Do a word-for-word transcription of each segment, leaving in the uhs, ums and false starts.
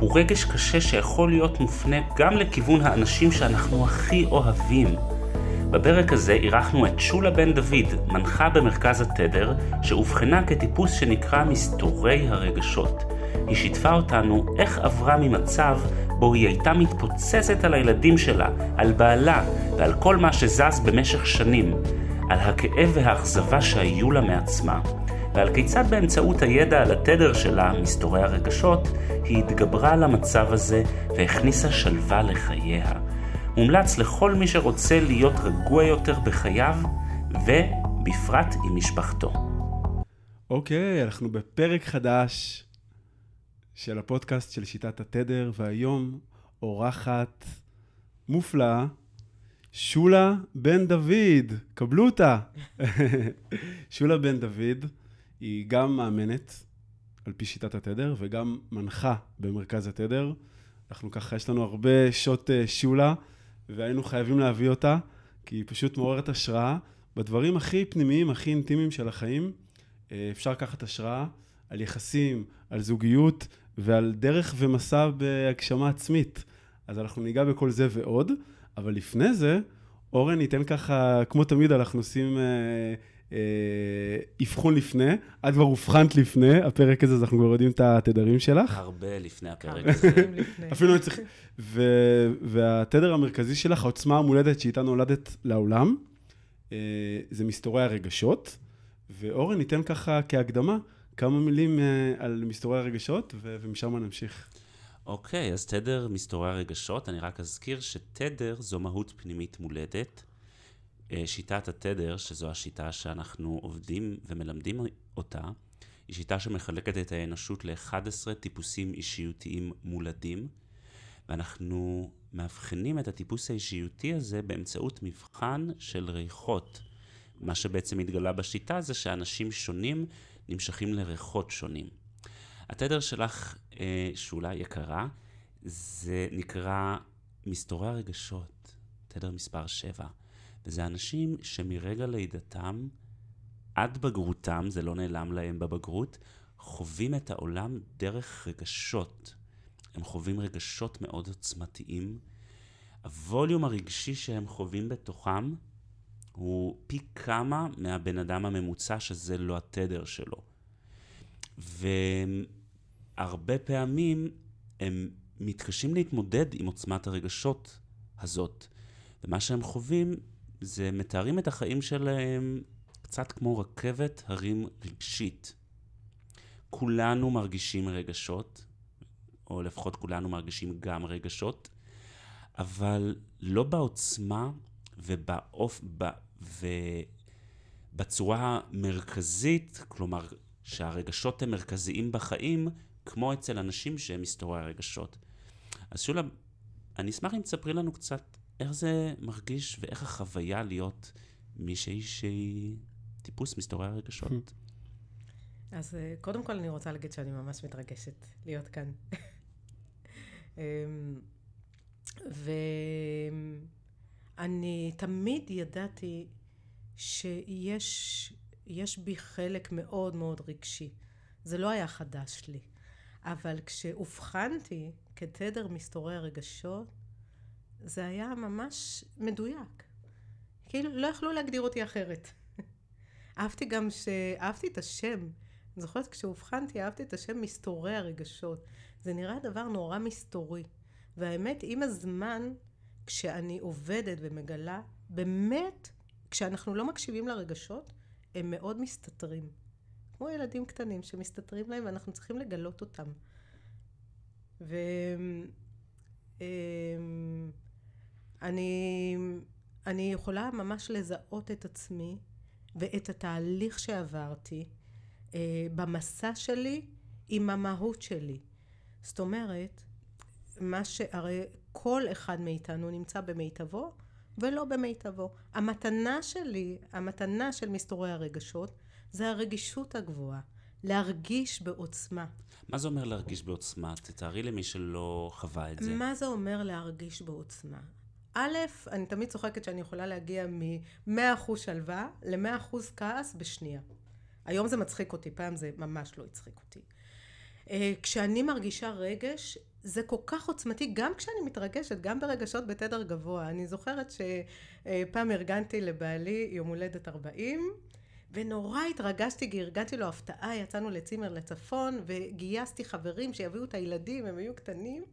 הוא רגש קשה שיכול להיות מופנה גם לכיוון האנשים שאנחנו הכי אוהבים. בפרק הזה אירחנו את שולה בן דוד, מנחה במרכז התדר, שאובחנה כטיפוס שנקרא מסתורי הרגשות. היא שיתפה אותנו איך עברה ממצב בו היא הייתה מתפוצצת על הילדים שלה, על בעלה ועל כל מה שזז במשך שנים, על הכאב והאכזבה שהיו לה מעצמה. ועל כיצד באמצעות הידע על התדר שלה, מסתורי הרגשות, היא התגברה על המצב הזה והכניסה שלווה לחייה. מומלץ לכל מי שרוצה להיות רגוע יותר בחייו, ובפרט עם משפחתו. אוקיי, אנחנו בפרק חדש של הפודקאסט של שיטת התדר, והיום אורחת מופלאה, שולה בן דוד. קבלו אותה. שולה בן דוד. היא גם מאמנת על פי שיטת התדר וגם מנחה במרכז התדר. אנחנו ככה, יש לנו הרבה שעות שולה, והיינו חייבים להביא אותה, כי היא פשוט מעוררת השראה בדברים הכי פנימיים, הכי אינטימיים של החיים. אפשר לקחת השראה על יחסים, על זוגיות ועל דרך ומסע בהגשמה עצמית. אז אנחנו ניגע בכל זה ועוד, אבל לפני זה, אורן ייתן ככה, כמו תמיד אנחנו עושים אבחון לפני, את כבר הובחנת לפני הפרק הזה, אז אנחנו כבר יודעים את התדרים שלך. הרבה לפני הפרק הזה. אפילו אני צריך... והתדר המרכזי שלך, העוצמה המולדת שאיתה נולדת לעולם, זה מסתורי הרגשות, ואורן ייתן ככה כהקדמה כמה מילים על מסתורי הרגשות, ומשם נמשיך. אוקיי, אז תדר מסתורי הרגשות, אני רק אזכיר שתדר זו מהות פנימית מולדת, שיטת התדר, שזו השיטה שאנחנו עובדים ומלמדים אותה, היא שיטה שמחלקת את האנושות ל-אחד עשר טיפוסים אישיותיים מולדים, ואנחנו מאבחנים את הטיפוס האישיותי הזה באמצעות מבחן של ריחות. מה שבעצם התגלה בשיטה זה שאנשים שונים נמשכים לריחות שונים. התדר שלך, שולה יקרה, זה נקרא מסתורי הרגשות, תדר מספר שבע. זה אנשים שמרגע לידתם עד בגרותם, זה לא נעלם להם בבגרות, חווים את העולם דרך רגשות. הם חווים רגשות מאוד עוצמתיים. הווליום הרגשי שהם חווים בתוכם הוא פי כמה מהבן אדם הממוצע שזה לא התדר שלו. והרבה פעמים הם מתקשים להתמודד עם עוצמת הרגשות הזאת. ומה שהם חווים זה מתארים את החיים שלהם קצת כמו רכבת הרים רגשית. כולנו מרגישים רגשות, או לפחות כולנו מרגישים גם רגשות, אבל לא בעוצמה ובאופ... ובצורה המרכזית, כלומר שהרגשות הם מרכזיים בחיים, כמו אצל אנשים שהם מסתורי הרגשות. אז שולה, אני אשמח אם תספרי לנו קצת, איך זה מרגיש ואיך החוויה להיות מישהי שהיא טיפוס מסתורי הרגשות? אז קודם כל אני רוצה להגיד שאני ממש מתרגשת להיות כאן. ואני תמיד ידעתי שיש יש בי חלק מאוד מאוד רגשי. זה לא היה חדש לי. אבל כשהובחנתי כתדר מסתורי הרגשות, זה היה ממש מדויק. כאילו, לא יכלו להגדיר אותי אחרת. אהבתי גם ש... אהבתי את השם. אני זוכרת כשהובחנתי, אהבתי את השם מסתורי הרגשות. זה נראה דבר נורא מסתורי. והאמת, עם הזמן, כשאני עובדת ומגלה, באמת, כשאנחנו לא מקשיבים לרגשות, הם מאוד מסתתרים. כמו ילדים קטנים שמסתתרים להם, ואנחנו צריכים לגלות אותם. ו... אני, אני יכולה ממש לזהות את עצמי ואת התהליך שעברתי במסע שלי עם המהות שלי. זאת אומרת, מה שהרי כל אחד מאיתנו נמצא במיטבו ולא במיטבו. המתנה שלי, המתנה של מסתורי הרגשות, זה הרגישות הגבוהה. להרגיש בעוצמה. מה זה אומר להרגיש בעוצמה? תתארי למי שלא חווה את זה. מה זה אומר להרגיש בעוצמה? א', אני תמיד צוחקת שאני יכולה להגיע מ-מאה אחוז שלווה ל-מאה אחוז כעס בשנייה. היום זה מצחיק אותי, פעם זה ממש לא יצחיק אותי. כשאני מרגישה רגש, זה כל כך עוצמתי, גם כשאני מתרגשת, גם ברגשות בתדר גבוה. אני זוכרת שפעם ארגנתי לבעלי יום הולדת ארבעים, ונורא התרגשתי, ארגנתי לו הפתעה, יצאנו לצימר לצפון, וגייסתי חברים שיביאו את הילדים, הם היו קטנים.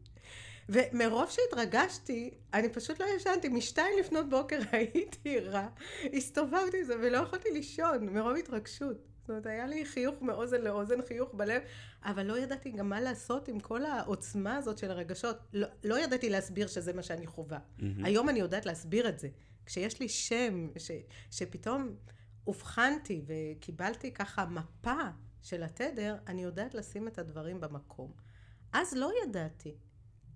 ומרוב שהתרגשתי, אני פשוט לא ישנתי, משתיים לפנות בוקר הייתי רע, הסתובבתי את זה ולא יכולתי לישון, מרוב התרגשות. זאת אומרת, היה לי חיוך מאוזן לאוזן, חיוך בלב, אבל לא ידעתי גם מה לעשות עם כל העוצמה הזאת של הרגשות. לא, לא ידעתי להסביר שזה מה שאני חובה. Mm-hmm. היום אני יודעת להסביר את זה. כשיש לי שם, ש, שפתאום הובחנתי וקיבלתי ככה מפה של התדר, אני יודעת לשים את הדברים במקום. אז לא ידעתי.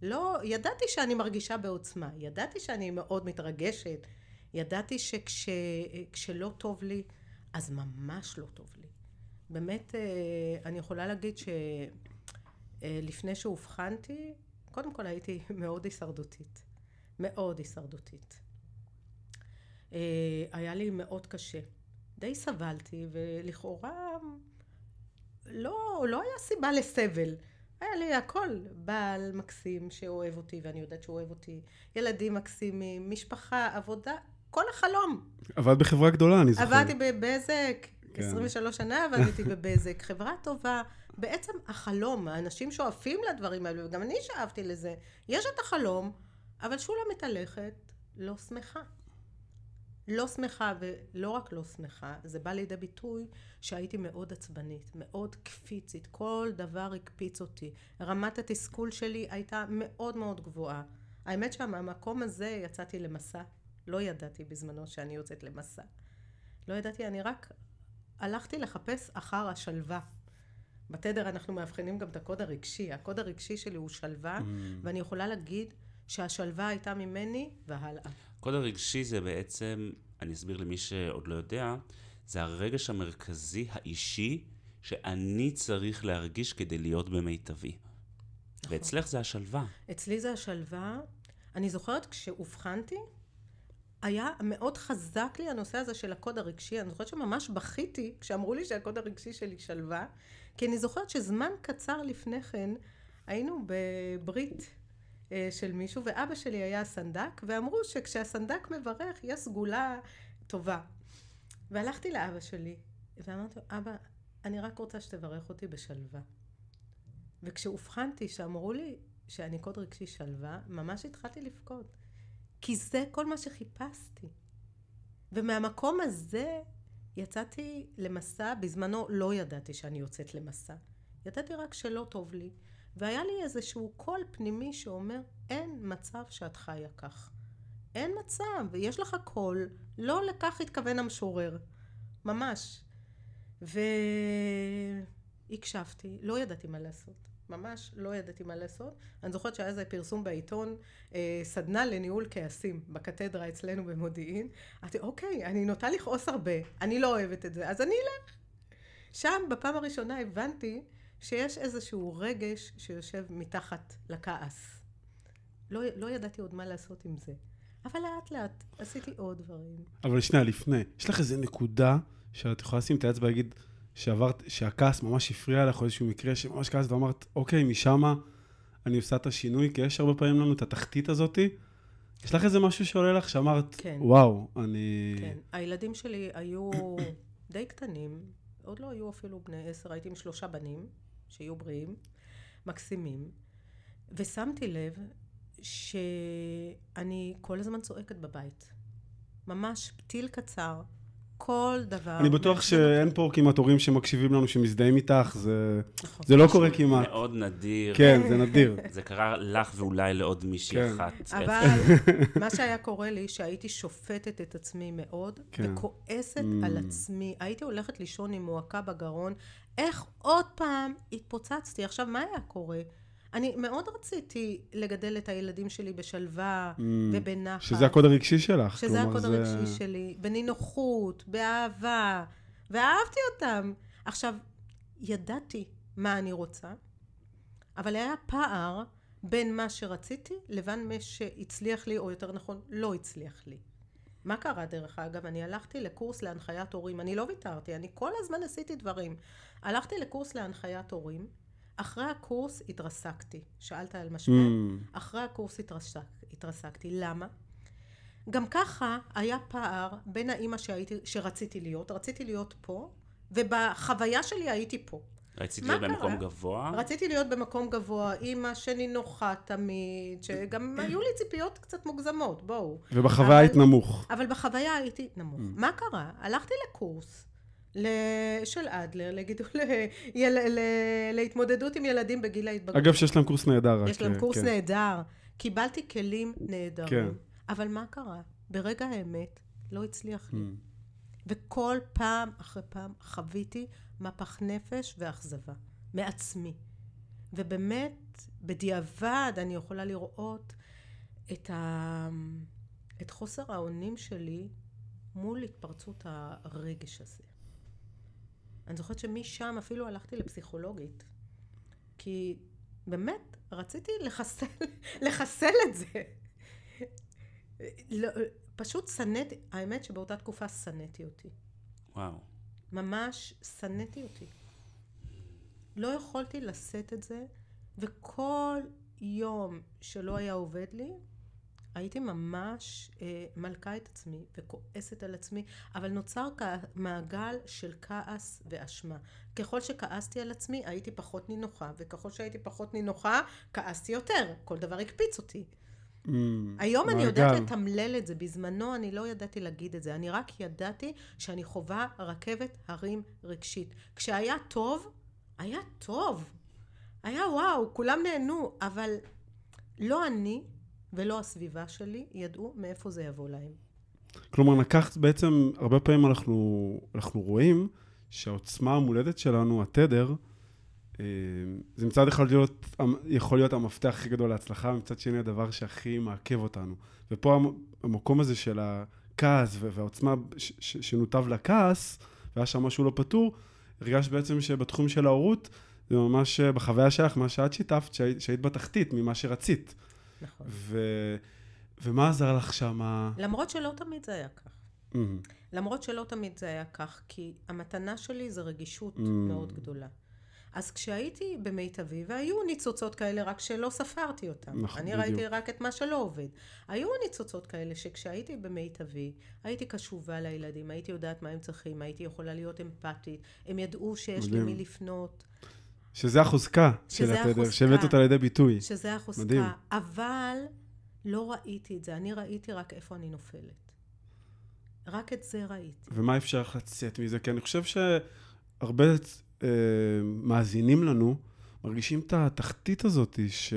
לא, ידעתי שאני מרגישה בעוצמה, ידעתי שאני מאוד מתרגשת, ידעתי שכש, כשלא טוב לי, אז ממש לא טוב לי. באמת, אני יכולה להגיד שלפני שהובחנתי, קודם כל הייתי מאוד הישרדותית, מאוד הישרדותית. היה לי מאוד קשה, די סבלתי, ולכאורה לא, לא היה סיבה לסבל. היה לי הכל, בעל מקסים שאוהב אותי, ואני יודעת שהוא אוהב אותי, ילדים מקסימים, משפחה, עבודה, כל החלום. עבד בחברה גדולה, אני זוכרת. עבדתי בבזק, כן. עשרים ושלוש שנה עבדתי בבזק, חברה טובה. בעצם החלום, האנשים שואפים לדברים האלו, וגם אני שאהבתי לזה. יש את החלום, אבל שולה מתהלכת, לא שמחה. לא שמחה, ולא רק לא שמחה, זה בא לידי ביטוי שהייתי מאוד עצבנית, מאוד קפיצית, כל דבר הקפיץ אותי. רמת התסכול שלי הייתה מאוד מאוד גבוהה. האמת שהמקום הזה יצאתי למסע, לא ידעתי בזמנו שאני יוצאת למסע. לא ידעתי, אני רק הלכתי לחפש אחר השלווה. בתדר אנחנו מאבחנים גם את הקוד הרגשי, הקוד הרגשי שלי הוא שלווה, ואני יכולה להגיד שהשלווה הייתה ממני והלאה. קוד הרגשי זה בעצם, אני אסביר למי שעוד לא יודע, זה הרגש המרכזי האישי שאני צריך להרגיש כדי להיות במיטבי. נכון. ואצלך זה השלווה. אצלי זה השלווה. אני זוכרת כשהובחנתי, היה מאוד חזק לי הנושא הזה של הקוד הרגשי. אני זוכרת שממש בכיתי כשאמרו לי שהקוד הרגשי שלי שלווה, כי אני זוכרת שזמן קצר לפני כן היינו בברית של מישהו, ואבא שלי היה הסנדק, ואמרו שכשהסנדק מברך, יש סגולה טובה. והלכתי לאבא שלי, ואמרתי, אבא, אני רק רוצה שתברך אותי בשלווה. וכשהובחנתי שאמרו לי שאני קוד רגשי שלווה, ממש התחלתי לבכות. כי זה כל מה שחיפשתי. ומהמקום הזה יצאתי למסע, בזמנו לא ידעתי שאני יוצאת למסע. ידעתי רק שלא טוב לי. והיה לי איזשהו קול פנימי שאומר, אין מצב שאת חיה כך. אין מצב, ויש לך קול, לא לכך התכוון המשורר. ממש. והקשבתי, לא ידעתי מה לעשות. ממש לא ידעתי מה לעשות. אני זוכרת שהיה איזה פרסום בעיתון, אה, סדנה לניהול כעסים, בקתדרה אצלנו במודיעין. אמרתי, אוקיי, אני נוטה לכעוס הרבה, אני לא אוהבת את זה, אז אני אלך. שם, בפעם הראשונה הבנתי, שיש איזשהו רגש שיושב מתחת לכעס. לא, לא ידעתי עוד מה לעשות עם זה. אבל לאט לאט עשיתי עוד דברים. אבל שנייה, לפני, יש לך איזו נקודה שאת יכולה לשים את האצבע ולהגיד שעברת, שהכעס ממש הפריע לך, או איזשהו מקרה שממש כעס ואמרת, אוקיי, משמה אני עושה את השינוי, כי יש הרבה פעמים לנו את התחתית הזאת. יש לך איזה משהו שעולה לך שאמרת, כן. וואו, אני... כן, הילדים שלי היו די קטנים, עוד לא היו אפילו בני עשר, הייתי עם שלושה בנים. שיהיו בריאים, מקסימים, ושמתי לב שאני כל הזמן צועקת בבית. ממש טיל קצר, כל דבר. אני בטוח שאין פה כמעט הורים שמקשיבים לנו, שמזדהים איתך, זה לא קורה כמעט. מאוד נדיר. כן, זה נדיר. זה קרה לך ואולי לעוד מישהי אחת. אבל מה שהיה קורה לי, שהייתי שופטת את עצמי מאוד, וכועסת על עצמי. הייתי הולכת לישון עם מועקה בגרון, איך עוד פעם התפוצצתי? עכשיו, מה היה קורה? אני מאוד רציתי לגדל את הילדים שלי בשלווה mm, ובנחת. שזה הקוד הרגשי שלך. שזה הקוד זה... הרגשי שלי, בנינוחות, באהבה, ואהבתי אותם. עכשיו, ידעתי מה אני רוצה, אבל היה פער בין מה שרציתי לבין מה שהצליח לי, או יותר נכון, לא הצליח לי. מה קרה דרך אגב? אני הלכתי לקורס להנחיית הורים, אני לא ויתרתי, אני כל הזמן עשיתי דברים. הלכתי לקורס להנחיית הורים, אחרי הקורס התרסקתי. שאלת על משמע. Mm. אחרי הקורס התרסק, התרסקתי. למה? גם ככה היה פער בין האמא שהייתי, שרציתי להיות. רציתי להיות פה, ובחוויה שלי הייתי פה. רציתי להיות קרה? במקום גבוה? רציתי להיות במקום גבוה, אמא שנינוחה תמיד, שגם היו לי ציפיות קצת מוגזמות, בואו. ובחוויה אבל, היית נמוך. אבל בחוויה הייתי נמוך. Mm. מה קרה? הלכתי לקורס. של אדלר, לגידול, להתמודדות עם ילדים בגיל ההתבגרות. אגב, שיש להם קורס נהדר. יש להם קורס נהדר. קיבלתי כלים נהדרים. אבל מה קרה? ברגע האמת לא הצליח לי. וכל פעם אחרי פעם חוויתי מפח נפש ואכזבה. מעצמי. ובאמת, בדיעבד אני יכולה לראות את חוסר האונים שלי מול התפרצות הרגש הזה. אני זוכרת שמשם אפילו הלכתי לפסיכולוגית, כי באמת רציתי לחסל, לחסל את זה. לא, פשוט סנתי, האמת שבאותה תקופה סנתי אותי. וואו. ממש סנתי אותי. לא יכולתי לשאת את זה, וכל יום שלא היה עובד לי, הייתי ממש אה, מלכה את עצמי וכועסת על עצמי, אבל נוצר כ- מעגל של כעס ואשמה. ככל שכעסתי על עצמי, הייתי פחות נינוחה, וככל שהייתי פחות נינוחה, כעסתי יותר. כל דבר הקפיץ אותי. Mm, היום אני יודעת לתמלל את זה, בזמנו אני לא ידעתי להגיד את זה, אני רק ידעתי שאני חובה רכבת הרים רגשית. כשהיה טוב, היה טוב. היה וואו, כולם נהנו, אבל לא אני... ולא הסביבה שלי, ידעו מאיפה זה יבוא להם. כלומר, נקחת בעצם, הרבה פעמים אנחנו, אנחנו רואים שהעוצמה המולדת שלנו, התדר, זה מצד יכול להיות, יכול להיות המפתח הכי גדול להצלחה, מצד שני הדבר שהכי מעכב אותנו. ופה המקום הזה של הכעס והעוצמה ש- ש- שנוטב לכעס, והיה שם משהו לא פתור, הרגש בעצם שבתחום של ההורות, זה ממש בחוויה שלך, מה שאת שיתפת, שהיית, שהיית בתחתית ממה שרצית. נכון. ו... ומה עזר לך שמה? למרות שלא תמיד זה היה כך. Mm-hmm. למרות שלא תמיד זה היה כך, כי המתנה שלי זה רגישות mm-hmm. מאוד גדולה. אז כשהייתי במיטבי, והיו ניצוצות כאלה רק שלא ספרתי אותם. נכון, אני בדיוק. ראיתי רק את מה שלא עובד. היו ניצוצות כאלה שכשהייתי במיטבי, הייתי קשובה לילדים, הייתי יודעת מה הם צריכים, הייתי יכולה להיות אמפתית, הם ידעו שיש מדהים. למי לפנות. שזה החוזקה של התדר, שהבאת אותה לידי ביטוי. שזה החוזקה, מדהים. אבל לא ראיתי את זה, אני ראיתי רק איפה אני נופלת. רק את זה ראיתי. ומה אפשר לצאת מזה? כי אני חושב שהרבה אה, מאזינים לנו, מרגישים את התחתית הזאת, ש,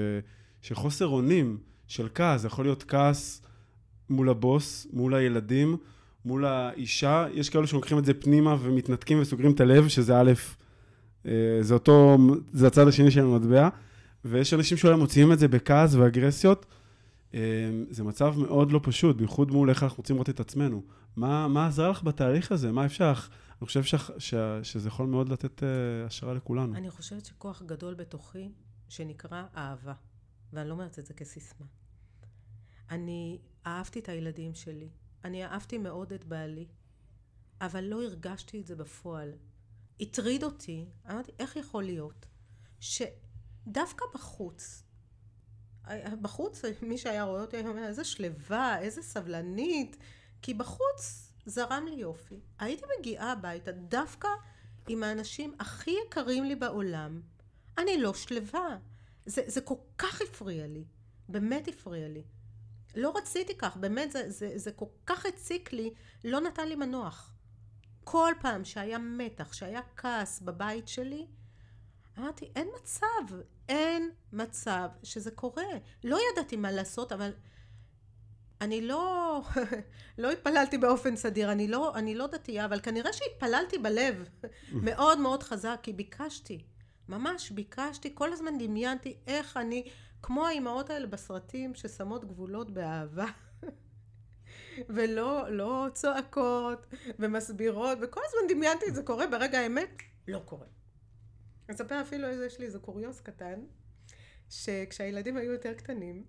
שחוסר אונים של כעס, זה יכול להיות כעס מול הבוס, מול הילדים, מול האישה, יש כאלו שלוקחים את זה פנימה ומתנתקים וסוגרים את הלב, שזה א', זה אותו, זה הצד השני של המטבע, ויש אנשים שאולי מוציאים את זה בכעס ואגרסיות. זה מצב מאוד לא פשוט, בייחוד מול איך אנחנו רוצים לראות את עצמנו. מה, מה עזר לך בתהליך הזה? מה אפשר? אני חושב ש, ש, שזה יכול מאוד לתת השראה לכולנו. אני חושבת שכוח גדול בתוכי שנקרא אהבה, ואני לא אומרת את זה כסיסמה. אני אהבתי את הילדים שלי, אני אהבתי מאוד את בעלי, אבל לא הרגשתי את זה בפועל. התריד אותי, אמרתי, איך יכול להיות שדווקא בחוץ, בחוץ מי שהיה רואה אותי, אומר, איזה שלווה, איזה סבלנית, כי בחוץ זרם לי יופי. הייתי מגיעה הביתה, דווקא עם האנשים הכי יקרים לי בעולם, אני לא שלווה. זה, זה כל כך הפריע לי, באמת הפריע לי. לא רציתי כך, באמת זה, זה, זה כל כך הציק לי, לא נתן לי מנוח. כל פעם שהיה מתח, שהיה כעס בבית שלי, אמרתי, אין מצב, אין מצב שזה קורה. לא ידעתי מה לעשות, אבל אני לא, לא התפללתי באופן סדיר, אני לא, אני לא דתייה, אבל כנראה שהתפללתי בלב מאוד מאוד חזק, כי ביקשתי. ממש ביקשתי, כל הזמן דמיינתי איך אני, כמו האימהות האלה בסרטים ששמות גבולות באהבה, ולא לא צועקות ומסבירות, וכל הזמן דמיינתי את זה קורה, ברגע האמת לא קורה. אני אספר אפילו איזה, יש לי איזה קוריוס קטן, שכשהילדים היו יותר קטנים,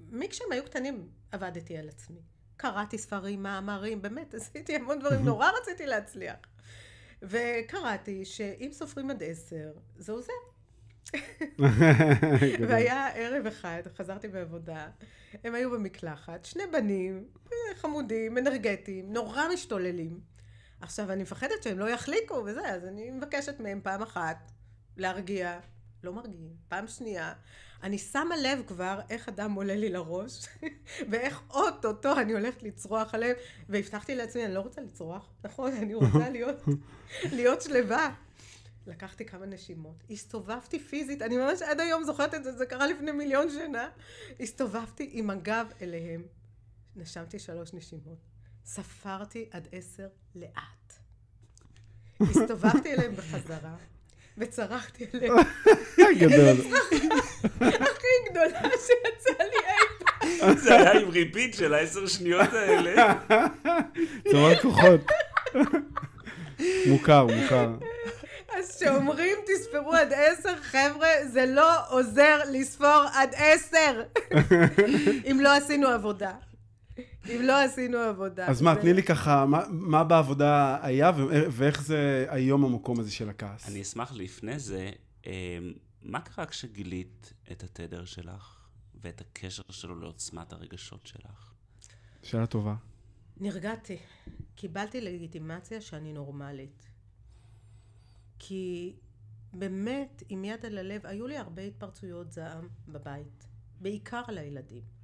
מי כשהם היו קטנים עבדתי על עצמי. קראתי ספרים, מאמרים, באמת עשיתי המון דברים, נורא רציתי להצליח. וקראתי שאם סופרים עד עשר, זה עוזר. והיה ערב אחד, חזרתי בעבודה, הם היו במקלחת, שני בנים, חמודים, אנרגטיים, נורא משתוללים. עכשיו אני מפחדת שהם לא יחליקו וזה, אז אני מבקשת מהם פעם אחת להרגיע. לא מרגיעים. פעם שנייה, אני שמה לב כבר איך אדם עולה לי לראש, ואיך אוטוטו אני הולכת לצרוח עליהם, והבטחתי לעצמי, אני לא רוצה לצרוח, נכון? אני רוצה להיות, להיות שלווה. לקחתי כמה נשימות, הסתובבתי פיזית, אני ממש עד היום זוכרת את זה, זה קרה לפני מיליון שנה, הסתובבתי עם הגב אליהם, נשמתי שלוש נשימות, ספרתי עד עשר לאט. הסתובבתי אליהם בחזרה, וצרחתי עליהם. גדול. הכי גדולה שיצא לי אי פעם. זה היה עם ריפיט של העשר שניות האלה. צורת כוחות. מוכר, מוכר. אז שאומרים תספרו עד עשר, חבר'ה, זה לא עוזר לספור עד עשר. אם לא עשינו עבודה. אם לא עשינו עבודה. אז מה, תני לי ככה, מה בעבודה היה ואיך זה היום המקום הזה של הכעס? אני אשמח לפני זה, מה קרה כשגילית את התדר שלך ואת הקשר שלו לעוצמת הרגשות שלך? שאלה טובה. נרגעתי. קיבלתי לגיטימציה שאני נורמלית. כי באמת, עם יד על הלב, היו לי הרבה התפרצויות זעם בבית, בעיקר לילדים.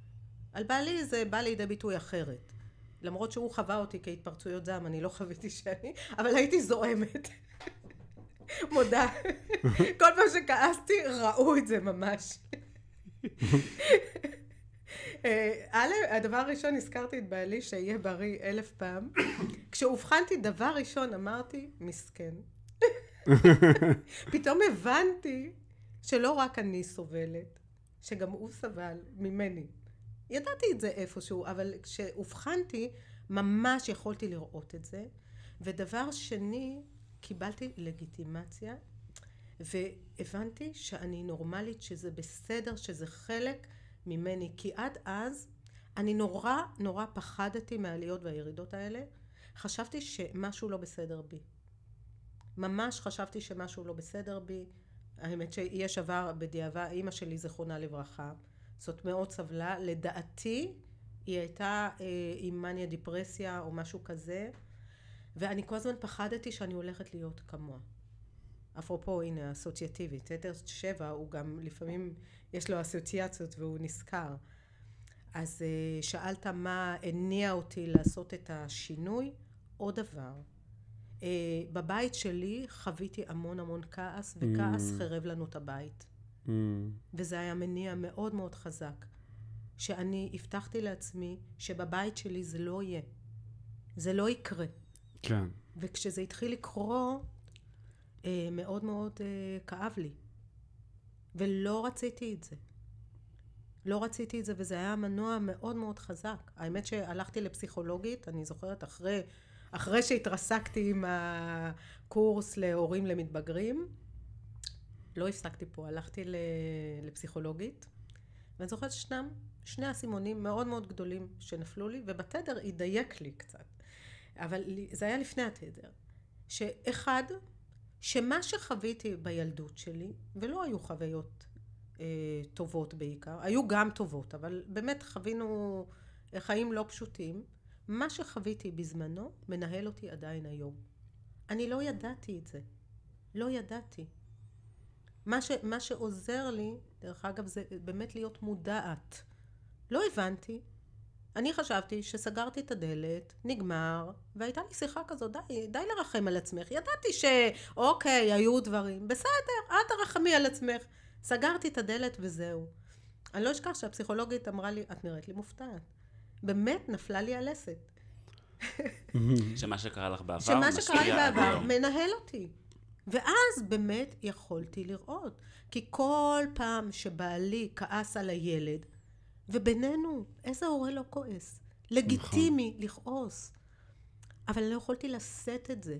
על בעלי זה בא לידי ביטוי אחרת. למרות שהוא חווה אותי כהתפרצויות זעם, אני לא חוויתי שאני, אבל הייתי זועמת. מודה. כל פעם שכעסתי, ראו את זה ממש. א', הדבר הראשון, הזכרתי את בעלי שיהיה בריא אלף פעם. כשהובחנתי דבר ראשון, אמרתי, מסכן. פתאום הבנתי שלא רק אני סובלת, שגם הוא סבל ממני. ידעתי את זה איפשהו, אבל כשהבחנתי, ממש יכולתי לראות את זה. ודבר שני, קיבלתי לגיטימציה, והבנתי שאני נורמלית, שזה בסדר, שזה חלק ממני. כי עד אז, אני נורא נורא פחדתי מהעליות והירידות האלה. חשבתי שמשהו לא בסדר בי. ממש חשבתי שמשהו לא בסדר בי. האמת שיש עבר בדיעבה, אמא שלי זכרונה לברכה. זאת מאוד סבלה, לדעתי היא הייתה אה, עם מניה דיפרסיה או משהו כזה, ואני כל הזמן פחדתי שאני הולכת להיות כמוה. אפרופו, הנה, אסוציאטיבית, תדר שבע הוא גם לפעמים יש לו אסוציאציות והוא נזכר. אז אה, שאלת מה הניע אותי לעשות את השינוי, עוד דבר. אה, בבית שלי חוויתי המון המון כעס, וכעס mm. חרב לנו את הבית. Mm. וזה היה מניע מאוד מאוד חזק, שאני הבטחתי לעצמי שבבית שלי זה לא יהיה, זה לא יקרה. כן. וכשזה התחיל לקרוא, אה, מאוד מאוד אה, כאב לי, ולא רציתי את זה. לא רציתי את זה, וזה היה מנוע מאוד מאוד חזק. האמת שהלכתי לפסיכולוגית, אני זוכרת אחרי, אחרי שהתרסקתי עם הקורס להורים למתבגרים, לא הפסקתי פה, הלכתי לפסיכולוגית, ואני זוכרת ששנם, שני הסימונים מאוד מאוד גדולים שנפלו לי, ובתדר ידייק לי קצת, אבל זה היה לפני התדר, שאחד, שמה שחוויתי בילדות שלי, ולא היו חוויות אה, טובות בעיקר, היו גם טובות, אבל באמת חווינו חיים לא פשוטים, מה שחוויתי בזמנו מנהל אותי עדיין היום. אני לא ידעתי את זה, לא ידעתי. מה ש, מה שעוזר לי, דרך אגב, זה באמת להיות מודעת. לא הבנתי. אני חשבתי שסגרתי את הדלת, נגמר, והייתה לי שיחה כזו, די, די לרחם על עצמך. ידעתי שאוקיי, היו דברים. בסדר, את הרחמי על עצמך. סגרתי את הדלת וזהו. אני לא אשכח שהפסיכולוגית אמרה לי, את נראית לי מופתעת. באמת נפלה לי הלסת. שמה שקרה לך בעבר, שמה שקרה לי בעבר, מנהל אותי. ואז באמת יכולתי לראות, כי כל פעם שבעלי כעס על הילד, ובינינו, איזה הורה לא כועס? לגיטימי לכעוס. אבל לא יכולתי לשאת את זה.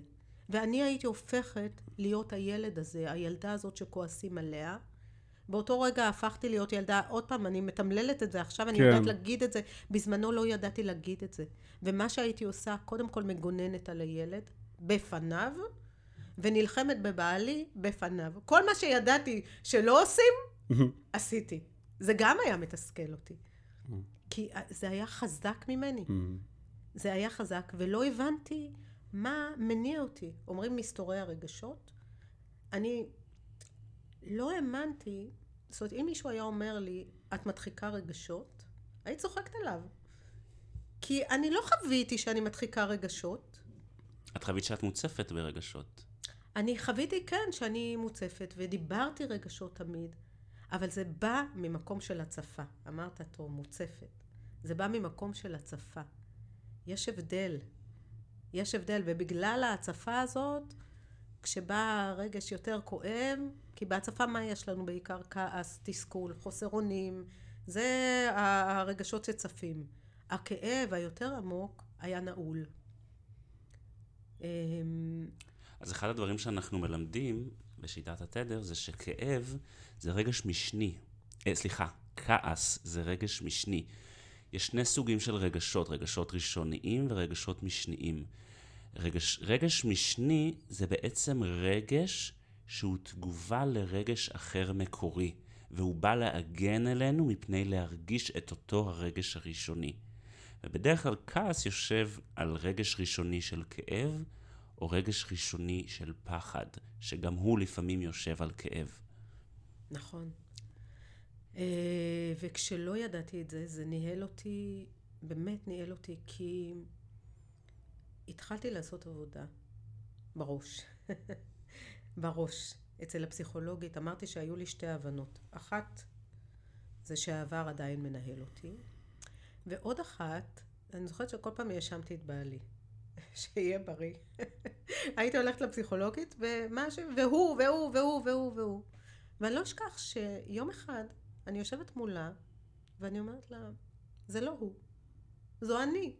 ואני הייתי הופכת להיות הילד הזה, הילדה הזאת שכועסים עליה. באותו רגע הפכתי להיות ילדה, עוד פעם אני מתמללת את זה, עכשיו אני כן. יודעת להגיד את זה, בזמנו לא ידעתי להגיד את זה. ומה שהייתי עושה, קודם כל מגוננת על הילד, בפניו, ונלחמת בבעלי בפניו. כל מה שידעתי שלא עושים, עשיתי. זה גם היה מתסכל אותי. כי זה היה חזק ממני. זה היה חזק, ולא הבנתי מה מניע אותי. אומרים מסתורי הרגשות, אני לא האמנתי, זאת אומרת, אם מישהו היה אומר לי, את מדחיקה רגשות, היית צוחקת עליו. כי אני לא חוויתי שאני מדחיקה רגשות. את חווית שאת מוצפת ברגשות. אני חוויתי, כן, שאני מוצפת, ודיברתי רגשות תמיד, אבל זה בא ממקום של הצפה. אמרת, את מוצפת. זה בא ממקום של הצפה. יש הבדל. יש הבדל, ובגלל ההצפה הזאת, כשבא הרגש יותר כואב, כי בהצפה מה יש לנו בעיקר? כעס, תסכול, חוסר אונים, זה הרגשות שצפים. הכאב היותר עמוק היה נעול. אז אחד הדברים שאנחנו מלמדים בשיטת התדר זה שכאב זה רגש משני. אה, סליחה, כעס זה רגש משני. יש שני סוגים של רגשות, רגשות ראשוניים ורגשות משניים. רגש, רגש משני זה בעצם רגש שהוא תגובה לרגש אחר מקורי, והוא בא להגן אלינו מפני להרגיש את אותו הרגש הראשוני. ובדרך כלל כעס יושב על רגש ראשוני של כאב, או רגש ראשוני של פחד, שגם הוא לפעמים יושב על כאב. נכון. וכשלא ידעתי את זה, זה ניהל אותי, באמת ניהל אותי, כי התחלתי לעשות עבודה בראש. בראש. אצל הפסיכולוגית אמרתי שהיו לי שתי הבנות. אחת זה שהעבר עדיין מנהל אותי, ועוד אחת, אני זוכרת שכל פעם ישמתי את בעלי, שיהיה בריא. הייתי הולכת לפסיכולוגית, ומשהו, והוא, והוא, והוא, והוא, והוא. ואני לא אשכח שיום אחד אני יושבת מולה, ואני אומרת לה, זה לא הוא, זו אני.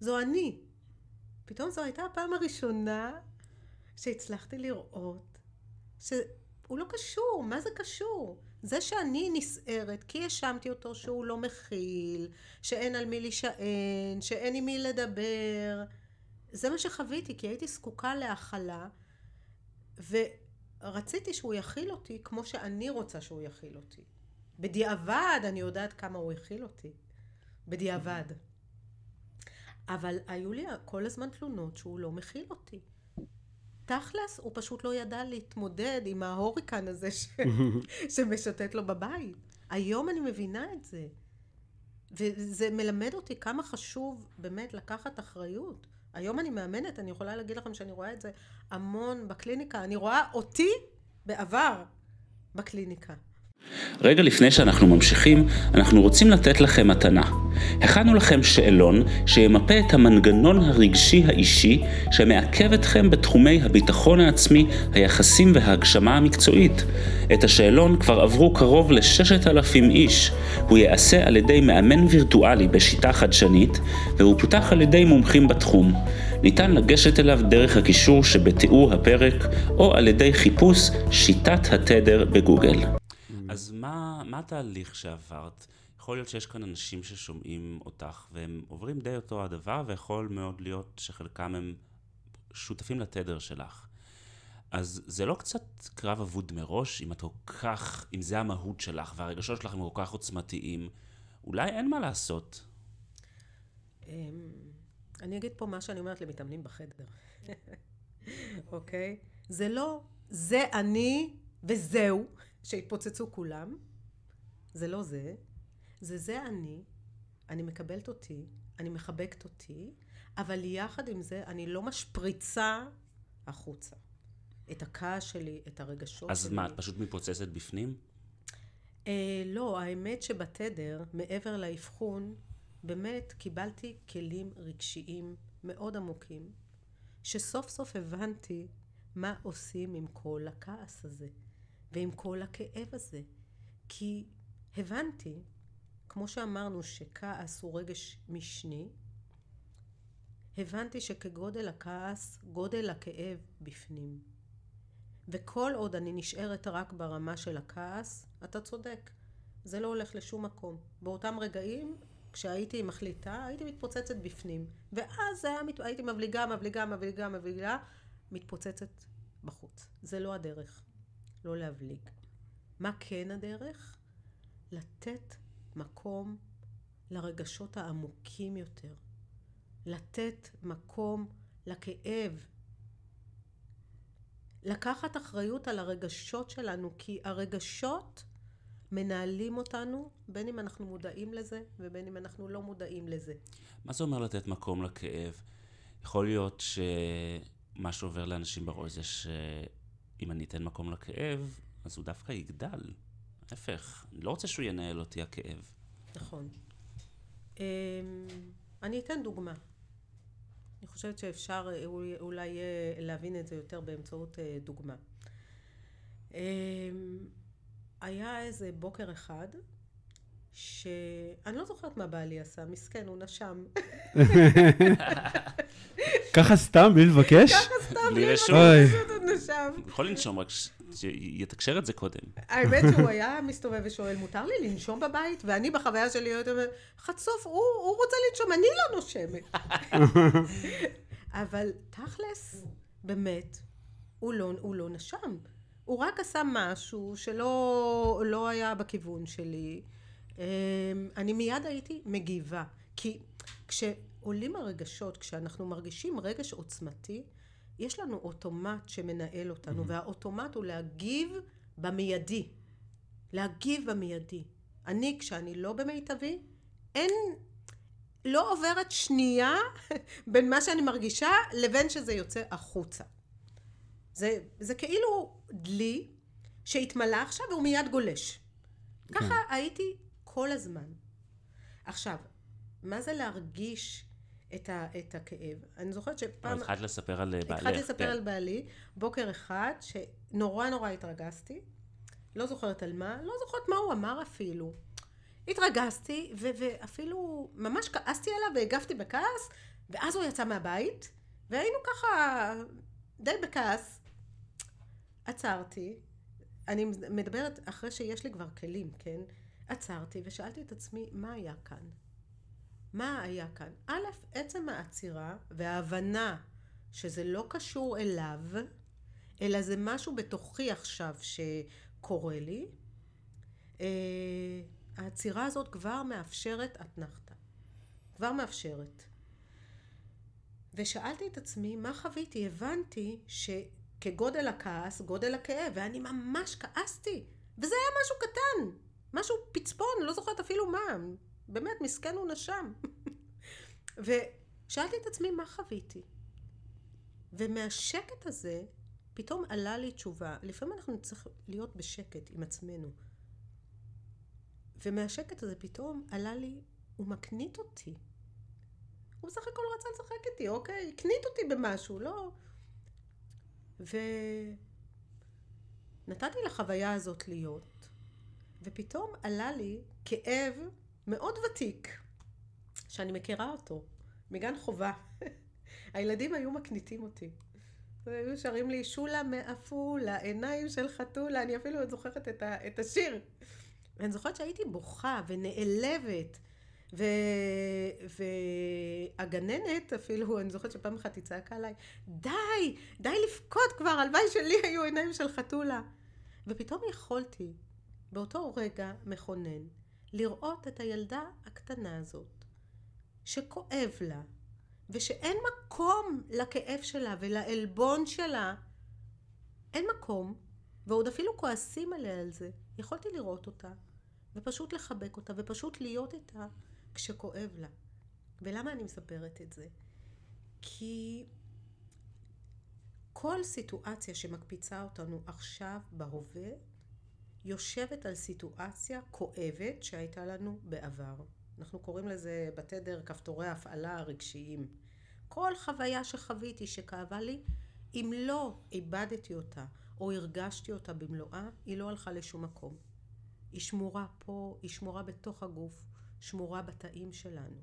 זו אני. פתאום זו הייתה הפעם הראשונה שהצלחתי לראות שהוא לא קשור, מה זה קשור? זה שאני נסערת, כי ישמתי אותו שהוא לא מכיל, שאין על מי להישען, שאין עם מי לדבר. זה מה שחוויתי, כי הייתי זקוקה להכלה, ורציתי שהוא יכיל אותי כמו שאני רוצה שהוא יכיל אותי. בדיעבד אני יודעת כמה הוא יכיל אותי. בדיעבד. אבל היו לי כל הזמן תלונות שהוא לא מכיל אותי. תכלס, הוא פשוט לא ידע להתמודד עם ההוריקן הזה ש... שמשתת לו בבית. היום אני מבינה את זה. וזה מלמד אותי כמה חשוב באמת לקחת אחריות. היום אני מאמנת, אני יכולה להגיד לכם שאני רואה את זה המון בקליניקה. אני רואה אותי בעבר בקליניקה. רגע לפני שאנחנו ממשיכים, אנחנו רוצים לתת לכם מתנה. הכנו לכם שאלון שימפה את המנגנון הרגשי האישי שמעכב אתכם בתחומי הביטחון העצמי, היחסים וההגשמה המקצועית. את השאלון כבר עברו קרוב ל-ששת אלפים איש. הוא יעשה על ידי מאמן וירטואלי בשיטה חדשנית, והוא פותח על ידי מומחים בתחום. ניתן לגשת אליו דרך הקישור שבתיאור הפרק, או על ידי חיפוש שיטת התדר בגוגל. אז מה, מה התהליך שעברת? יכול להיות שיש כאן אנשים ששומעים אותך והם עוברים די אותו הדבר, ויכול מאוד להיות שחלקם הם שותפים לתדר שלך. אז זה לא קצת קרב אבוד מראש, אם את כל כך, אם זה המהות שלך והרגשות שלך הם כל כך עוצמתיים, אולי אין מה לעשות. אני אגיד פה מה שאני אומרת למתאמנים בחדר. אוקיי? זה לא, זה אני וזהו. שהתפוצצו כולם, זה לא זה, זה זה אני, אני מקבלת אותי, אני מחבקת אותי, אבל יחד עם זה אני לא משפריצה החוצה. את הכעס שלי, את הרגשות אז שלי. אז מה, את פשוט מפוצצת בפנים? אה, לא, האמת שבתדר, מעבר לאבחון, באמת קיבלתי כלים רגשיים מאוד עמוקים, שסוף סוף הבנתי מה עושים עם כל הכעס הזה, ועם כל הכאב הזה. כי הבנתי, כמו שאמרנו שכעס הוא רגש משני, הבנתי שכגודל הכעס, גודל הכאב בפנים. וכל עוד אני נשארת רק ברמה של הכעס, אתה צודק, זה לא הולך לשום מקום. באותם רגעים, כשהייתי מחליטה, הייתי מתפוצצת בפנים. ואז הייתי מבליגה, מבליגה, מבליגה, מבליגה, מתפוצצת בחוץ. זה לא הדרך, לא להבליג. מה כן הדרך? לתת מקום לרגשות העמוקים יותר. לתת מקום לכאב. לקחת אחריות על הרגשות שלנו, כי הרגשות מנהלים אותנו, בין אם אנחנו מודעים לזה ובין אם אנחנו לא מודעים לזה. מה זה אומר לתת מקום לכאב? יכול להיות שמה שעובר לאנשים בראש זה שאם אני אתן מקום לכאב, אז הוא דווקא יגדל. הפך. אני לא רוצה שהוא ינהל אותי הכאב. נכון. אני אתן דוגמה. אני חושבת שאפשר אולי להבין את זה יותר באמצעות דוגמה. היה איזה בוקר אחד, שאני לא זוכרת מה בעלי עשה, מסכן, הוא נשם. ככה סתם, בלי לבקש? ככה סתם, בלי לבקש, הוא נשם. יכול לנשום, רק שיתקשר את זה קודם. האמת שהוא היה מסתובב ושואל, מותר לי לנשום בבית? ואני בחוויה שלי הייתי אומר, חצוף, הוא רוצה לנשום, אני לא נושמת. אבל תכלס, באמת, הוא לא נשם. הוא רק עשה משהו שלא לא היה בכיוון שלי. אני מיד הייתי מגיבה, כי כשעולים הרגשות, כשאנחנו מרגישים רגש עוצמתי, יש לנו אוטומט שמנהל אותנו, והאוטומט הוא להגיב במיידי. להגיב במיידי. אני, כשאני לא במיטבי, אין, לא עוברת שנייה בין מה שאני מרגישה לבין שזה יוצא החוצה. זה, זה כאילו דלי שהתמלה עכשיו והוא מיד גולש. Okay. ככה הייתי כל הזמן. עכשיו, מה זה להרגיש את, ה, את הכאב? אני זוכרת שפעם... אבל התחלת לספר על בעלי. התחלתי לספר yeah. על בעלי, בוקר אחד, שנורא נורא התרגזתי, לא זוכרת על מה, לא זוכרת מה הוא אמר אפילו. התרגזתי ו- ואפילו ממש כעסתי עליו והגפתי בכעס, ואז הוא יצא מהבית, והיינו ככה די בכעס. עצרתי, אני מדברת אחרי שיש לי כבר כלים, כן? עצרתי ושאלתי את עצמי, מה היה כאן? מה היה כאן? א', עצם העצירה וההבנה שזה לא קשור אליו, אלא זה משהו בתוכי עכשיו שקורה לי, העצירה הזאת כבר מאפשרת אתנחתה, כבר מאפשרת. ושאלתי את עצמי, מה חוויתי? הבנתי ש... כגודל הכעס, גודל הכאב, ואני ממש כעסתי. וזה היה משהו קטן, משהו פצפון, לא זוכרת אפילו מה. באמת, מסכן הוא נשם. ושאלתי את עצמי מה חוויתי. ומהשקט הזה, פתאום עלה לי תשובה. לפעמים אנחנו צריכים להיות בשקט עם עצמנו. ומהשקט הזה פתאום עלה לי, הוא מקנית אותי. הוא בסך הכל רצה לשחק איתי, אוקיי? קנית אותי במשהו, לא... ונתתי לחוויה הזאת להיות, ופתאום עלה לי כאב מאוד ותיק, שאני מכירה אותו, מגן חובה. הילדים היו מקניטים אותי. היו שרים לי, שולה מאפולה, עיניים של חתולה, אני אפילו זוכרת את, ה- את השיר. ואני זוכרת שהייתי בוכה ונעלבת, ו... והגננת אפילו, אני זוכרת שפעם אחת היא צעקה עליי, די, די לפקוד כבר, הלוואי שלי היו עיניים של חתולה. ופתאום יכולתי, באותו רגע מכונן, לראות את הילדה הקטנה הזאת, שכואב לה, ושאין מקום לכאב שלה ולעלבון שלה, אין מקום, ועוד אפילו כועסים עליה על זה, יכולתי לראות אותה, ופשוט לחבק אותה, ופשוט להיות איתה כשכואב לה. ולמה אני מספרת את זה? כי כל סיטואציה שמקפיצה אותנו עכשיו בהווה, יושבת על סיטואציה כואבת שהייתה לנו בעבר. אנחנו קוראים לזה בתדר כפתורי הפעלה הרגשיים. כל חוויה שחוויתי שכאבה לי, אם לא איבדתי אותה או הרגשתי אותה במלואה, היא לא הלכה לשום מקום. היא שמורה פה, היא שמורה בתוך הגוף, שמורה בתאים שלנו.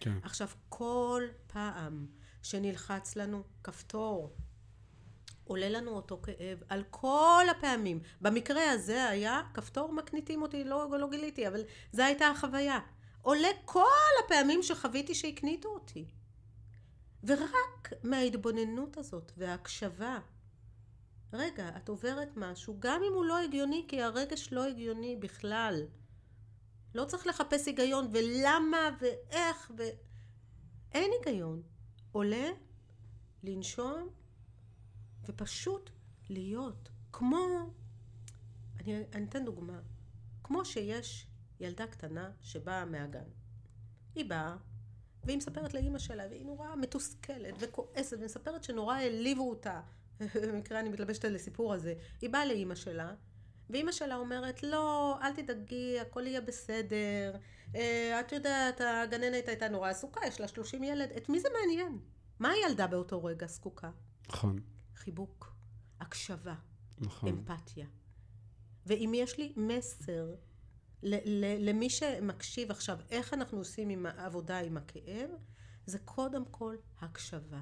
כן. עכשיו, כל פעם שנלחץ לנו כפתור, עולה לנו אותו כאב על כל הפעמים. במקרה הזה היה כפתור, מקניטים אותי, לא, לא גיליתי, אבל זו הייתה החוויה. עולה כל הפעמים שחוויתי שהקניטו אותי. ורק מההתבוננות הזאת וההקשבה, רגע, את עוברת משהו, גם אם הוא לא הגיוני, כי הרגש לא הגיוני בכלל. לא צריך לחפש היגיון, ולמה, ואיך, ו... אין היגיון. עולה, לנשום, ופשוט להיות כמו, אני, אני אתן דוגמה, כמו שיש ילדה קטנה שבאה מהגן. היא באה, והיא מספרת לאמא שלה, והיא נורא מתוסכלת וכועסת, ומספרת שנורא העליבו אותה. במקרה אני מתלבשת לסיפור הזה. היא באה לאמא שלה, ואמא שלה אומרת, לא, אל תדאגי, הכל יהיה בסדר. את יודעת, הגננת הייתה נורא עסוקה, יש לה שלושים ילד. את מי זה מעניין? מה הילדה באותו רגע זקוקה? נכון. חיבוק, הקשבה, נכון. אמפתיה. ואם יש לי מסר למי שמקשיב עכשיו, איך אנחנו עושים עם העבודה עם הכאב, זה קודם כל הקשבה.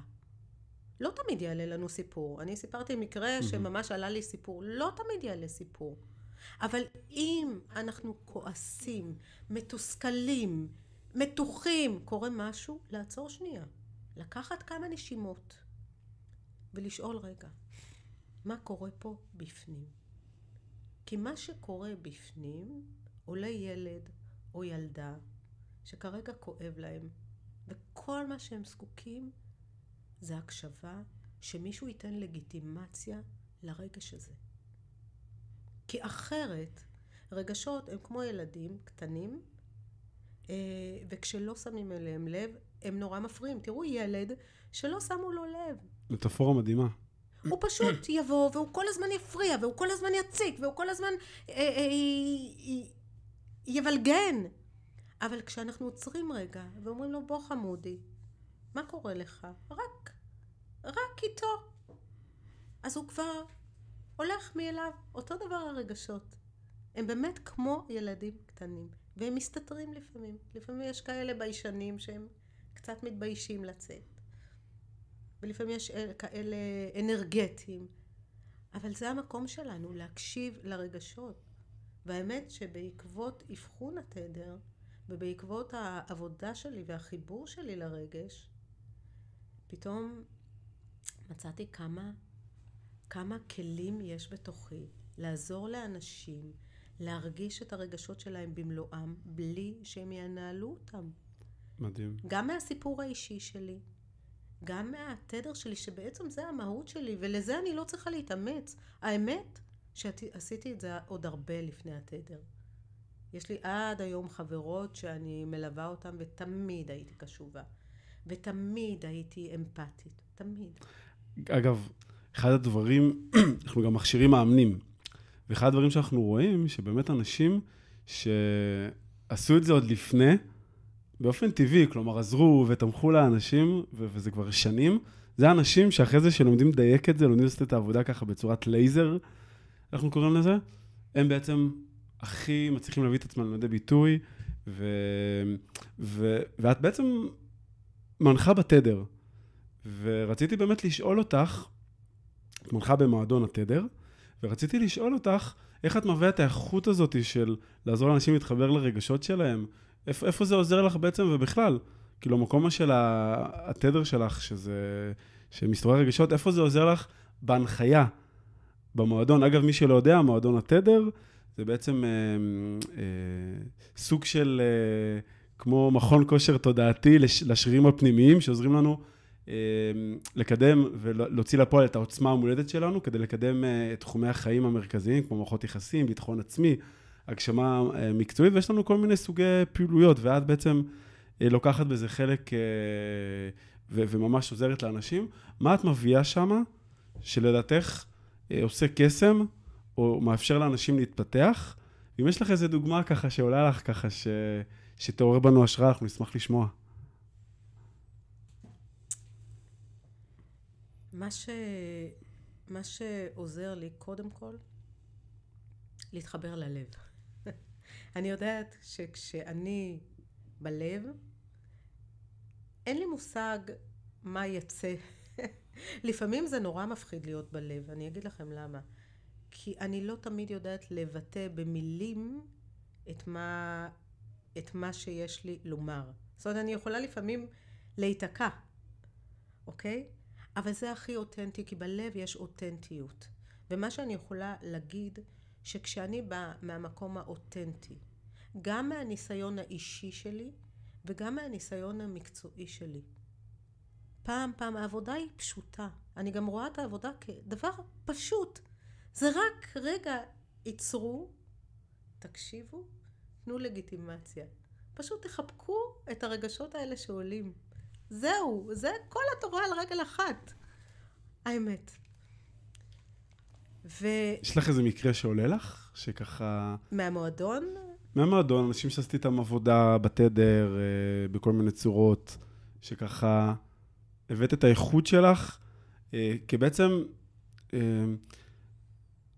לא תמיד יעלה לנו סיפור. אני סיפרתי מקרה שממש עלה לי סיפור. לא תמיד יעלה סיפור. אבל אם אנחנו כועסים, מתוסכלים, מתוחים, קורה משהו, לעצור שנייה. לקחת כמה נשימות ולשאול רגע, מה קורה פה בפנים? כי מה שקורה בפנים, עולה ילד או ילדה, שכרגע כואב להם, וכל מה שהם זקוקים, זה הקשבה שמישהו ייתן לגיטימציה לרגש הזה. כי אחרת, רגשות הם כמו ילדים קטנים, וכשלא שמים אליהם לב, הם נורא מפריעים. תראו ילד שלא שמו לו לב. מטאפורה מדהימה. הוא פשוט יבוא, והוא כל הזמן יפריע, והוא כל הזמן יציק, והוא כל הזמן אה, אה, אה, יבלגן. אבל כשאנחנו עוצרים רגע, ואומרים לו, בוא חמודי, מה קורה לך? רק, רק איתו. אז הוא כבר הולך מאליו. אותו דבר הרגשות. הם באמת כמו ילדים קטנים, והם מסתתרים לפעמים. לפעמים יש כאלה ביישנים שהם קצת מתביישים לצאת. ולפעמים יש כאלה אנרגטיים. אבל זה המקום שלנו, להקשיב לרגשות. והאמת שבעקבות אבחון התדר, ובעקבות העבודה שלי והחיבור שלי לרגש, פתאום מצאתי כמה, כמה כלים יש בתוכי לעזור לאנשים להרגיש את הרגשות שלהם במלואם, בלי שהם ינהלו אותם. מדהים. גם מהסיפור האישי שלי, גם מהתדר שלי, שבעצם זה המהות שלי, ולזה אני לא צריכה להתאמץ. האמת שעשיתי את זה עוד הרבה לפני התדר. יש לי עד היום חברות שאני מלווה אותן, ותמיד הייתי קשובה, ותמיד הייתי אמפתית, תמיד. אגב, אחד הדברים, אנחנו גם מכשירים מאמנים, ואחד הדברים שאנחנו רואים, שבאמת אנשים שעשו את זה עוד לפני, באופן טבעי, כלומר עזרו ותמכו לאנשים, וזה כבר שנים, זה האנשים שאחרי זה שלומדים לדייק את זה, לומדים לעשות את העבודה ככה בצורת לייזר, אנחנו קוראים לזה, הם בעצם הכי מצליחים להביא את עצמם למדי ביטוי, ואת בעצם מנחה בתדר, ורציתי באמת לשאול אותך, את מנחה במועדון התדר, ורציתי לשאול אותך, איך את מביאה את האיכות הזאת של לעזור לאנשים להתחבר לרגשות שלהם, איפה זה עוזר לך בעצם ובכלל? כאילו, המקום של התדר שלך, שזה, שמסתורי רגשות, איפה זה עוזר לך בהנחיה, במועדון? אגב, מי שלא יודע, מועדון התדר, זה בעצם אה, אה, סוג של, אה, כמו מכון כושר תודעתי לש, לשרירים הפנימיים, שעוזרים לנו אה, לקדם ולהוציא לפועל את העוצמה המולדת שלנו, כדי לקדם אה, את תחומי החיים המרכזיים, כמו מערכות יחסים, ביטחון עצמי, הגשמה מקצועית, ויש לנו כל מיני סוגי פעילויות, ואת בעצם לוקחת בזה חלק ו- וממש עוזרת לאנשים. מה את מביאה שמה, שלדעתך עושה קסם, או מאפשר לאנשים להתפתח? אם יש לך איזו דוגמה ככה שעולה לך, ככה ש- שתעורר בנו השראה, אנחנו נשמח לשמוע. מה ש... מה שעוזר לי קודם כל, להתחבר ללב. אני יודעת שכשאני בלב, אין לי מושג מה יצא. לפעמים זה נורא מפחיד להיות בלב, אני אגיד לכם למה. כי אני לא תמיד יודעת לבטא במילים את מה, את מה שיש לי לומר. זאת אומרת, אני יכולה לפעמים להיתקע, אוקיי? אבל זה הכי אותנטי, כי בלב יש אותנטיות. ומה שאני יכולה להגיד, שכשאני באה מהמקום האותנטי, גם מהניסיון האישי שלי, וגם מהניסיון המקצועי שלי. פעם, פעם, העבודה היא פשוטה. אני גם רואה את העבודה כדבר פשוט. זה רק רגע, יצרו, תקשיבו, תנו לגיטימציה. פשוט תחבקו את הרגשות האלה שעולים. זהו, זה כל התורה על רגל אחת. האמת. ו... יש לך איזה מקרה שעולה לך? שככה... מהמועדון? מהמועדון, אנשים שעשיתי איתם עבודה בתדר, בכל מיני צורות, שככה הבאת את האיכות שלך, כי בעצם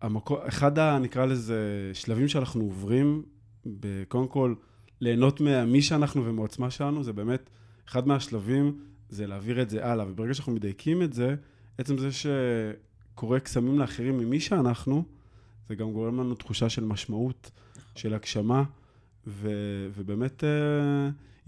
המקור, אחד הנקרא לזה שלבים שאנחנו עוברים, בקודם כל ליהנות מי שאנחנו ומעוצמה שלנו, זה באמת אחד מהשלבים זה להעביר את זה הלאה, וברגע שאנחנו מדייקים את זה, עצם זה שקורה קסמים לאחרים ממי שאנחנו, זה גם גורם לנו תחושה של משמעות, של הגשמה, ו- ובאמת,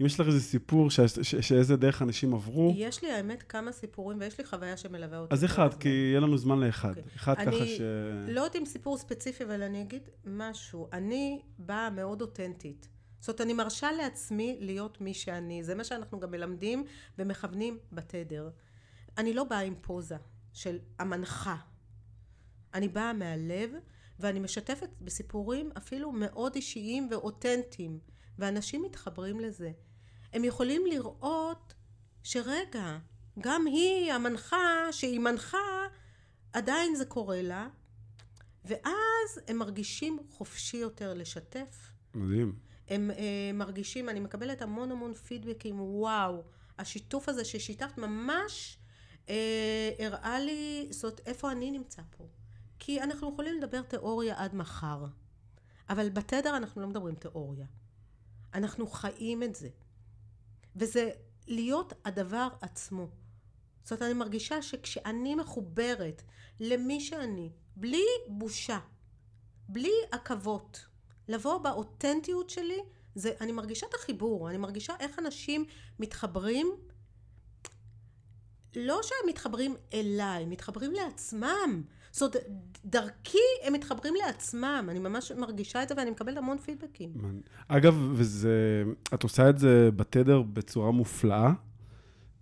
אם יש לך איזה סיפור ש- ש- שאיזה דרך אנשים עברו... יש לי, האמת, כמה סיפורים, ויש לי חוויה שמלווה אותי. אז אחד, כי יהיה לנו זמן לאחד. Okay. אחד אני ככה ש... לא יודעת עם סיפור ספציפי, אבל אני אגיד משהו. אני באה מאוד אותנטית. זאת אומרת, אני מרשה לעצמי להיות מי שאני. זה מה שאנחנו גם מלמדים ומכוונים בתדר. אני לא באה עם פוזה של המנחה. אני באה מהלב, ואני משתפת בסיפורים אפילו מאוד אישיים ואותנטיים, ואנשים מתחברים לזה. הם יכולים לראות שרגע, גם היא המנחה, שהיא מנחה, עדיין זה קורה לה, ואז הם מרגישים חופשי יותר לשתף. מדהים. הם אה, מרגישים, אני מקבלת המון המון פידבקים, וואו, השיתוף הזה ששיתפת ממש אה, הראה לי, זאת איפה אני נמצא פה. כי אנחנו יכולים לדבר תיאוריה עד מחר, אבל בתדר אנחנו לא מדברים תיאוריה. אנחנו חיים את זה. וזה להיות הדבר עצמו. זאת אומרת, אני מרגישה שכשאני מחוברת למי שאני, בלי בושה, בלי עכבות, לבוא באותנטיות שלי, זה, אני מרגישה את החיבור, אני מרגישה איך אנשים מתחברים, לא שהם מתחברים אליי, מתחברים לעצמם. זאת אומרת, דרכי הם מתחברים לעצמם. אני ממש מרגישה את זה, ואני מקבלת המון פידבקים. אגב, וזה, את עושה את זה בתדר בצורה מופלאה,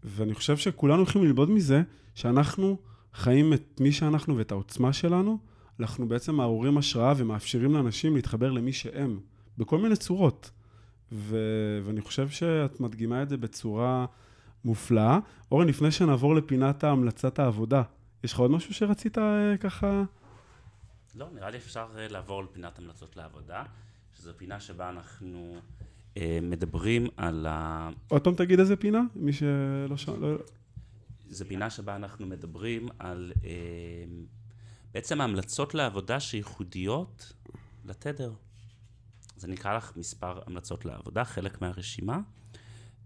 ואני חושב שכולנו הולכים ללמוד מזה, שאנחנו חיים את מי שאנחנו ואת העוצמה שלנו, אנחנו בעצם מעוררים השראה ומאפשרים לאנשים להתחבר למי שהם, בכל מיני צורות. ו- ואני חושב שאת מדגימה את זה בצורה מופלאה. אורן, לפני שנעבור לפינת ההמלצת העבודה, יש לך עוד משהו שרצית ככה? לא, נראה לי אפשר לעבור לפינת המלצות לעבודה, שזו פינה שבה אנחנו אה, מדברים על ה... עוד פעם תגיד איזה פינה? מי שלא ש... לא... זו פינה שבה אנחנו מדברים על אה, בעצם ההמלצות לעבודה שייחודיות לתדר. זה נקרא לך מספר המלצות לעבודה, חלק מהרשימה,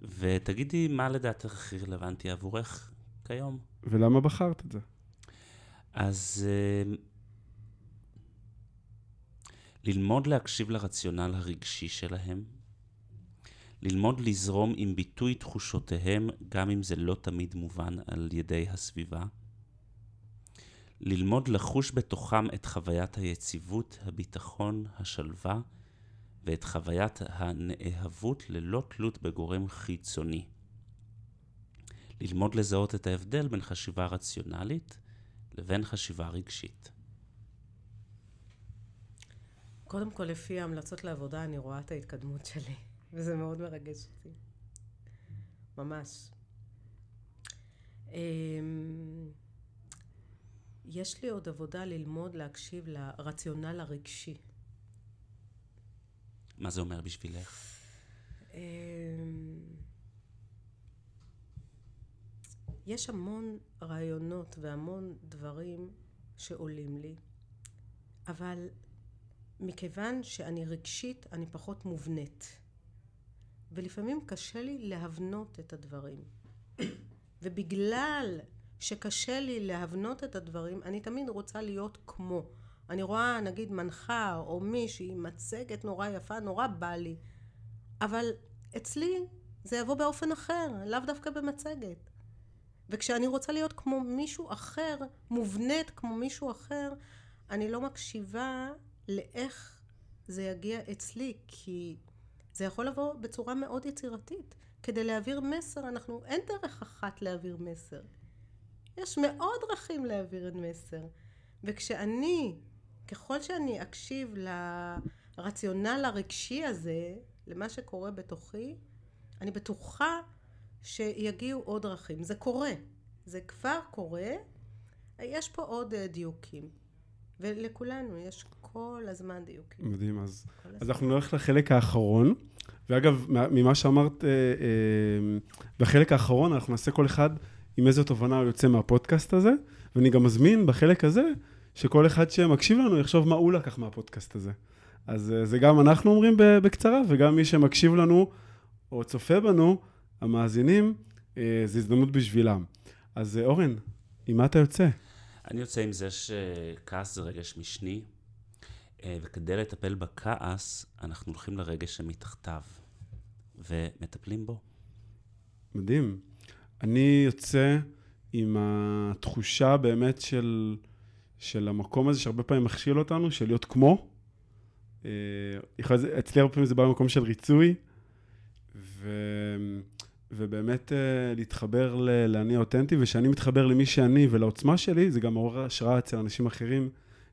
ותגידי מה לדעתך הכי רלוונטי עבורך כיום. ולמה בחרת את זה? אז euh, ללמוד להקשיב לרציונל הרגשי שלהם, ללמוד לזרום עם ביטוי תחושותיהם, גם אם זה לא תמיד מובן על ידי הסביבה, ללמוד לחוש בתוכם את חוויית היציבות, הביטחון, השלווה, ואת חוויית הנאהבות ללא תלות בגורם חיצוני. ללמוד לזהות את ההבדל בין חשיבה רציונלית לבין חשיבה רגשית. קודם כל, לפי ההמלצות לעבודה, אני רואה את ההתקדמות שלי, וזה מאוד מרגש אותי. ממש. יש לי עוד עבודה ללמוד להקשיב לרציונל הרגשי. מה זה אומר בשבילך? יש המון רעיונות והמון דברים שעולים לי, אבל מכיוון שאני רגשית, אני פחות מובנית. ולפעמים קשה לי להבנות את הדברים. ובגלל שקשה לי להבנות את הדברים, אני תמיד רוצה להיות כמו. אני רואה, נגיד, מנחה או מישהי מצגת נורא יפה, נורא בא לי. אבל אצלי זה יבוא באופן אחר, לאו דווקא במצגת. וכשאני רוצה להיות כמו מישהו אחר, מובנית כמו מישהו אחר, אני לא מקשיבה לאיך זה יגיע אצלי, כי זה יכול לבוא בצורה מאוד יצירתית. כדי להעביר מסר, אנחנו, אין דרך אחת להעביר מסר. יש מאוד דרכים להעביר את מסר. וכשאני, ככל שאני אקשיב לרציונל הרגשי הזה, למה שקורה בתוכי, אני בטוחה שיגיעו עוד דרכים. זה קורה. זה כבר קורה. יש פה עוד דיוקים. ולכולנו יש כל הזמן דיוקים. מדהים. אז, אז אנחנו נלך לחלק האחרון. ואגב, ממה שאמרת, בחלק האחרון אנחנו נעשה כל אחד עם איזו תובנה הוא יוצא מהפודקאסט הזה, ואני גם מזמין בחלק הזה שכל אחד שמקשיב לנו יחשוב מה הוא לקח מהפודקאסט הזה. אז זה גם אנחנו אומרים בקצרה, וגם מי שמקשיב לנו או צופה בנו, המאזינים, זו הזדמנות בשבילם. אז אורן, עם מה אתה יוצא? אני יוצא עם זה שכעס זה רגש משני, וכדי לטפל בכעס, אנחנו הולכים לרגש שמתחתיו, ומטפלים בו. מדהים. אני יוצא עם התחושה באמת של, של המקום הזה, שהרבה פעמים מכשיל אותנו, של להיות כמו. אצלי הרבה פעמים זה בא במקום של ריצוי, ו... ובאמת להתחבר ל... לעני אותנטי, ושאני מתחבר למי שאני ולעוצמה שלי, זה גם מעורר השראה אצל אנשים אחרים,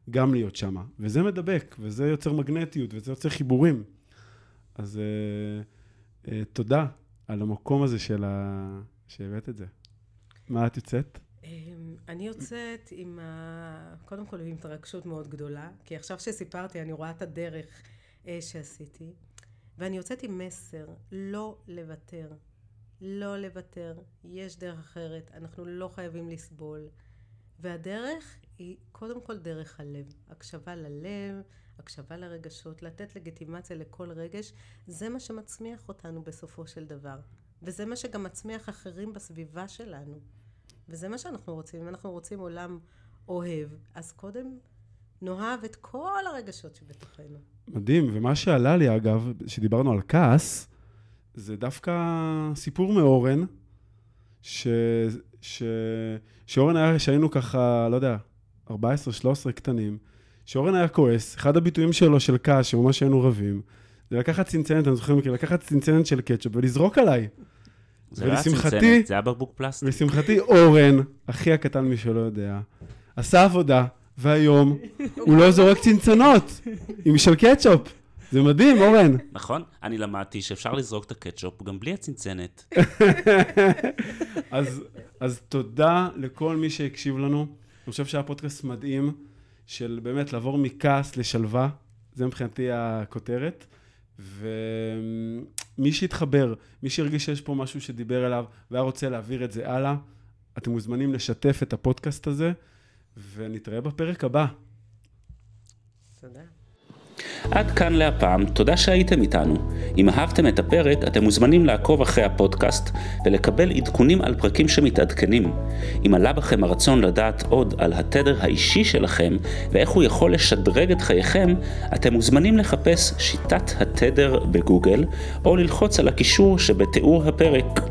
גם להיות שמה. וזה מדבק, וזה יוצר מגנטיות, וזה יוצר חיבורים. אז uh, uh, תודה על המקום הזה של ה... שהבאת את זה. מה את יוצאת? אני יוצאת עם, ה... קודם כל, עם התרגשות מאוד גדולה, כי עכשיו שסיפרתי, אני רואה את הדרך שעשיתי, ואני יוצאת עם מסר, לא לוותר, לא לוותר, יש דרך אחרת, אנחנו לא חייבים לסבול, והדרך היא קודם כל דרך הלב, הקשבה ללב, הקשבה לרגשות, לתת לגיטימציה לכל רגש, זה מה שמצמיח אותנו בסופו של דבר, וזה מה שגם מצמיח אחרים בסביבה שלנו, וזה מה שאנחנו רוצים. אם אנחנו רוצים עולם אוהב, אז קודם נאהב את כל הרגשות שבתוכנו. מדהים, ומה שעלה לי אגב, שדיברנו על כעס, זה דווקא סיפור מאורן, ש... ש... שאורן היה, שהיינו ככה, לא יודע, ארבע עשרה שלוש עשרה קטנים, שאורן היה כועס, אחד הביטויים שלו של כעס, שממש היינו רבים, זה לקחת צנצנת, אני זוכר מכיר, לקחת צנצנת של קטשופ ולזרוק עליי. זה היה צנצנת, זה היה בקבוק פלסטיק. ולשמחתי אורן, אחי הקטן מי שלא יודע, עשה עבודה, והיום הוא לא זורק צנצנות עם של קטשופ. זה מדהים, אורן. נכון, אני למדתי שאפשר לזרוק את הקטשופ גם בלי הצנצנת. אז, אז תודה לכל מי שהקשיב לנו. אני חושב שהיה פודקאסט מדהים, של באמת לעבור מכעס לשלווה. זה מבחינתי הכותרת. ומי שהתחבר, מי שהרגיש שיש פה משהו שדיבר אליו, והיה רוצה להעביר את זה הלאה, אתם מוזמנים לשתף את הפודקאסט הזה, ונתראה בפרק הבא. תודה. עד כאן להפעם, תודה שהייתם איתנו. אם אהבתם את הפרק, אתם מוזמנים לעקוב אחרי הפודקאסט ולקבל עדכונים על פרקים שמתעדכנים. אם עלה בכם הרצון לדעת עוד על התדר האישי שלכם ואיך הוא יכול לשדרג את חייכם, אתם מוזמנים לחפש שיטת התדר בגוגל או ללחוץ על הקישור שבתיאור הפרק.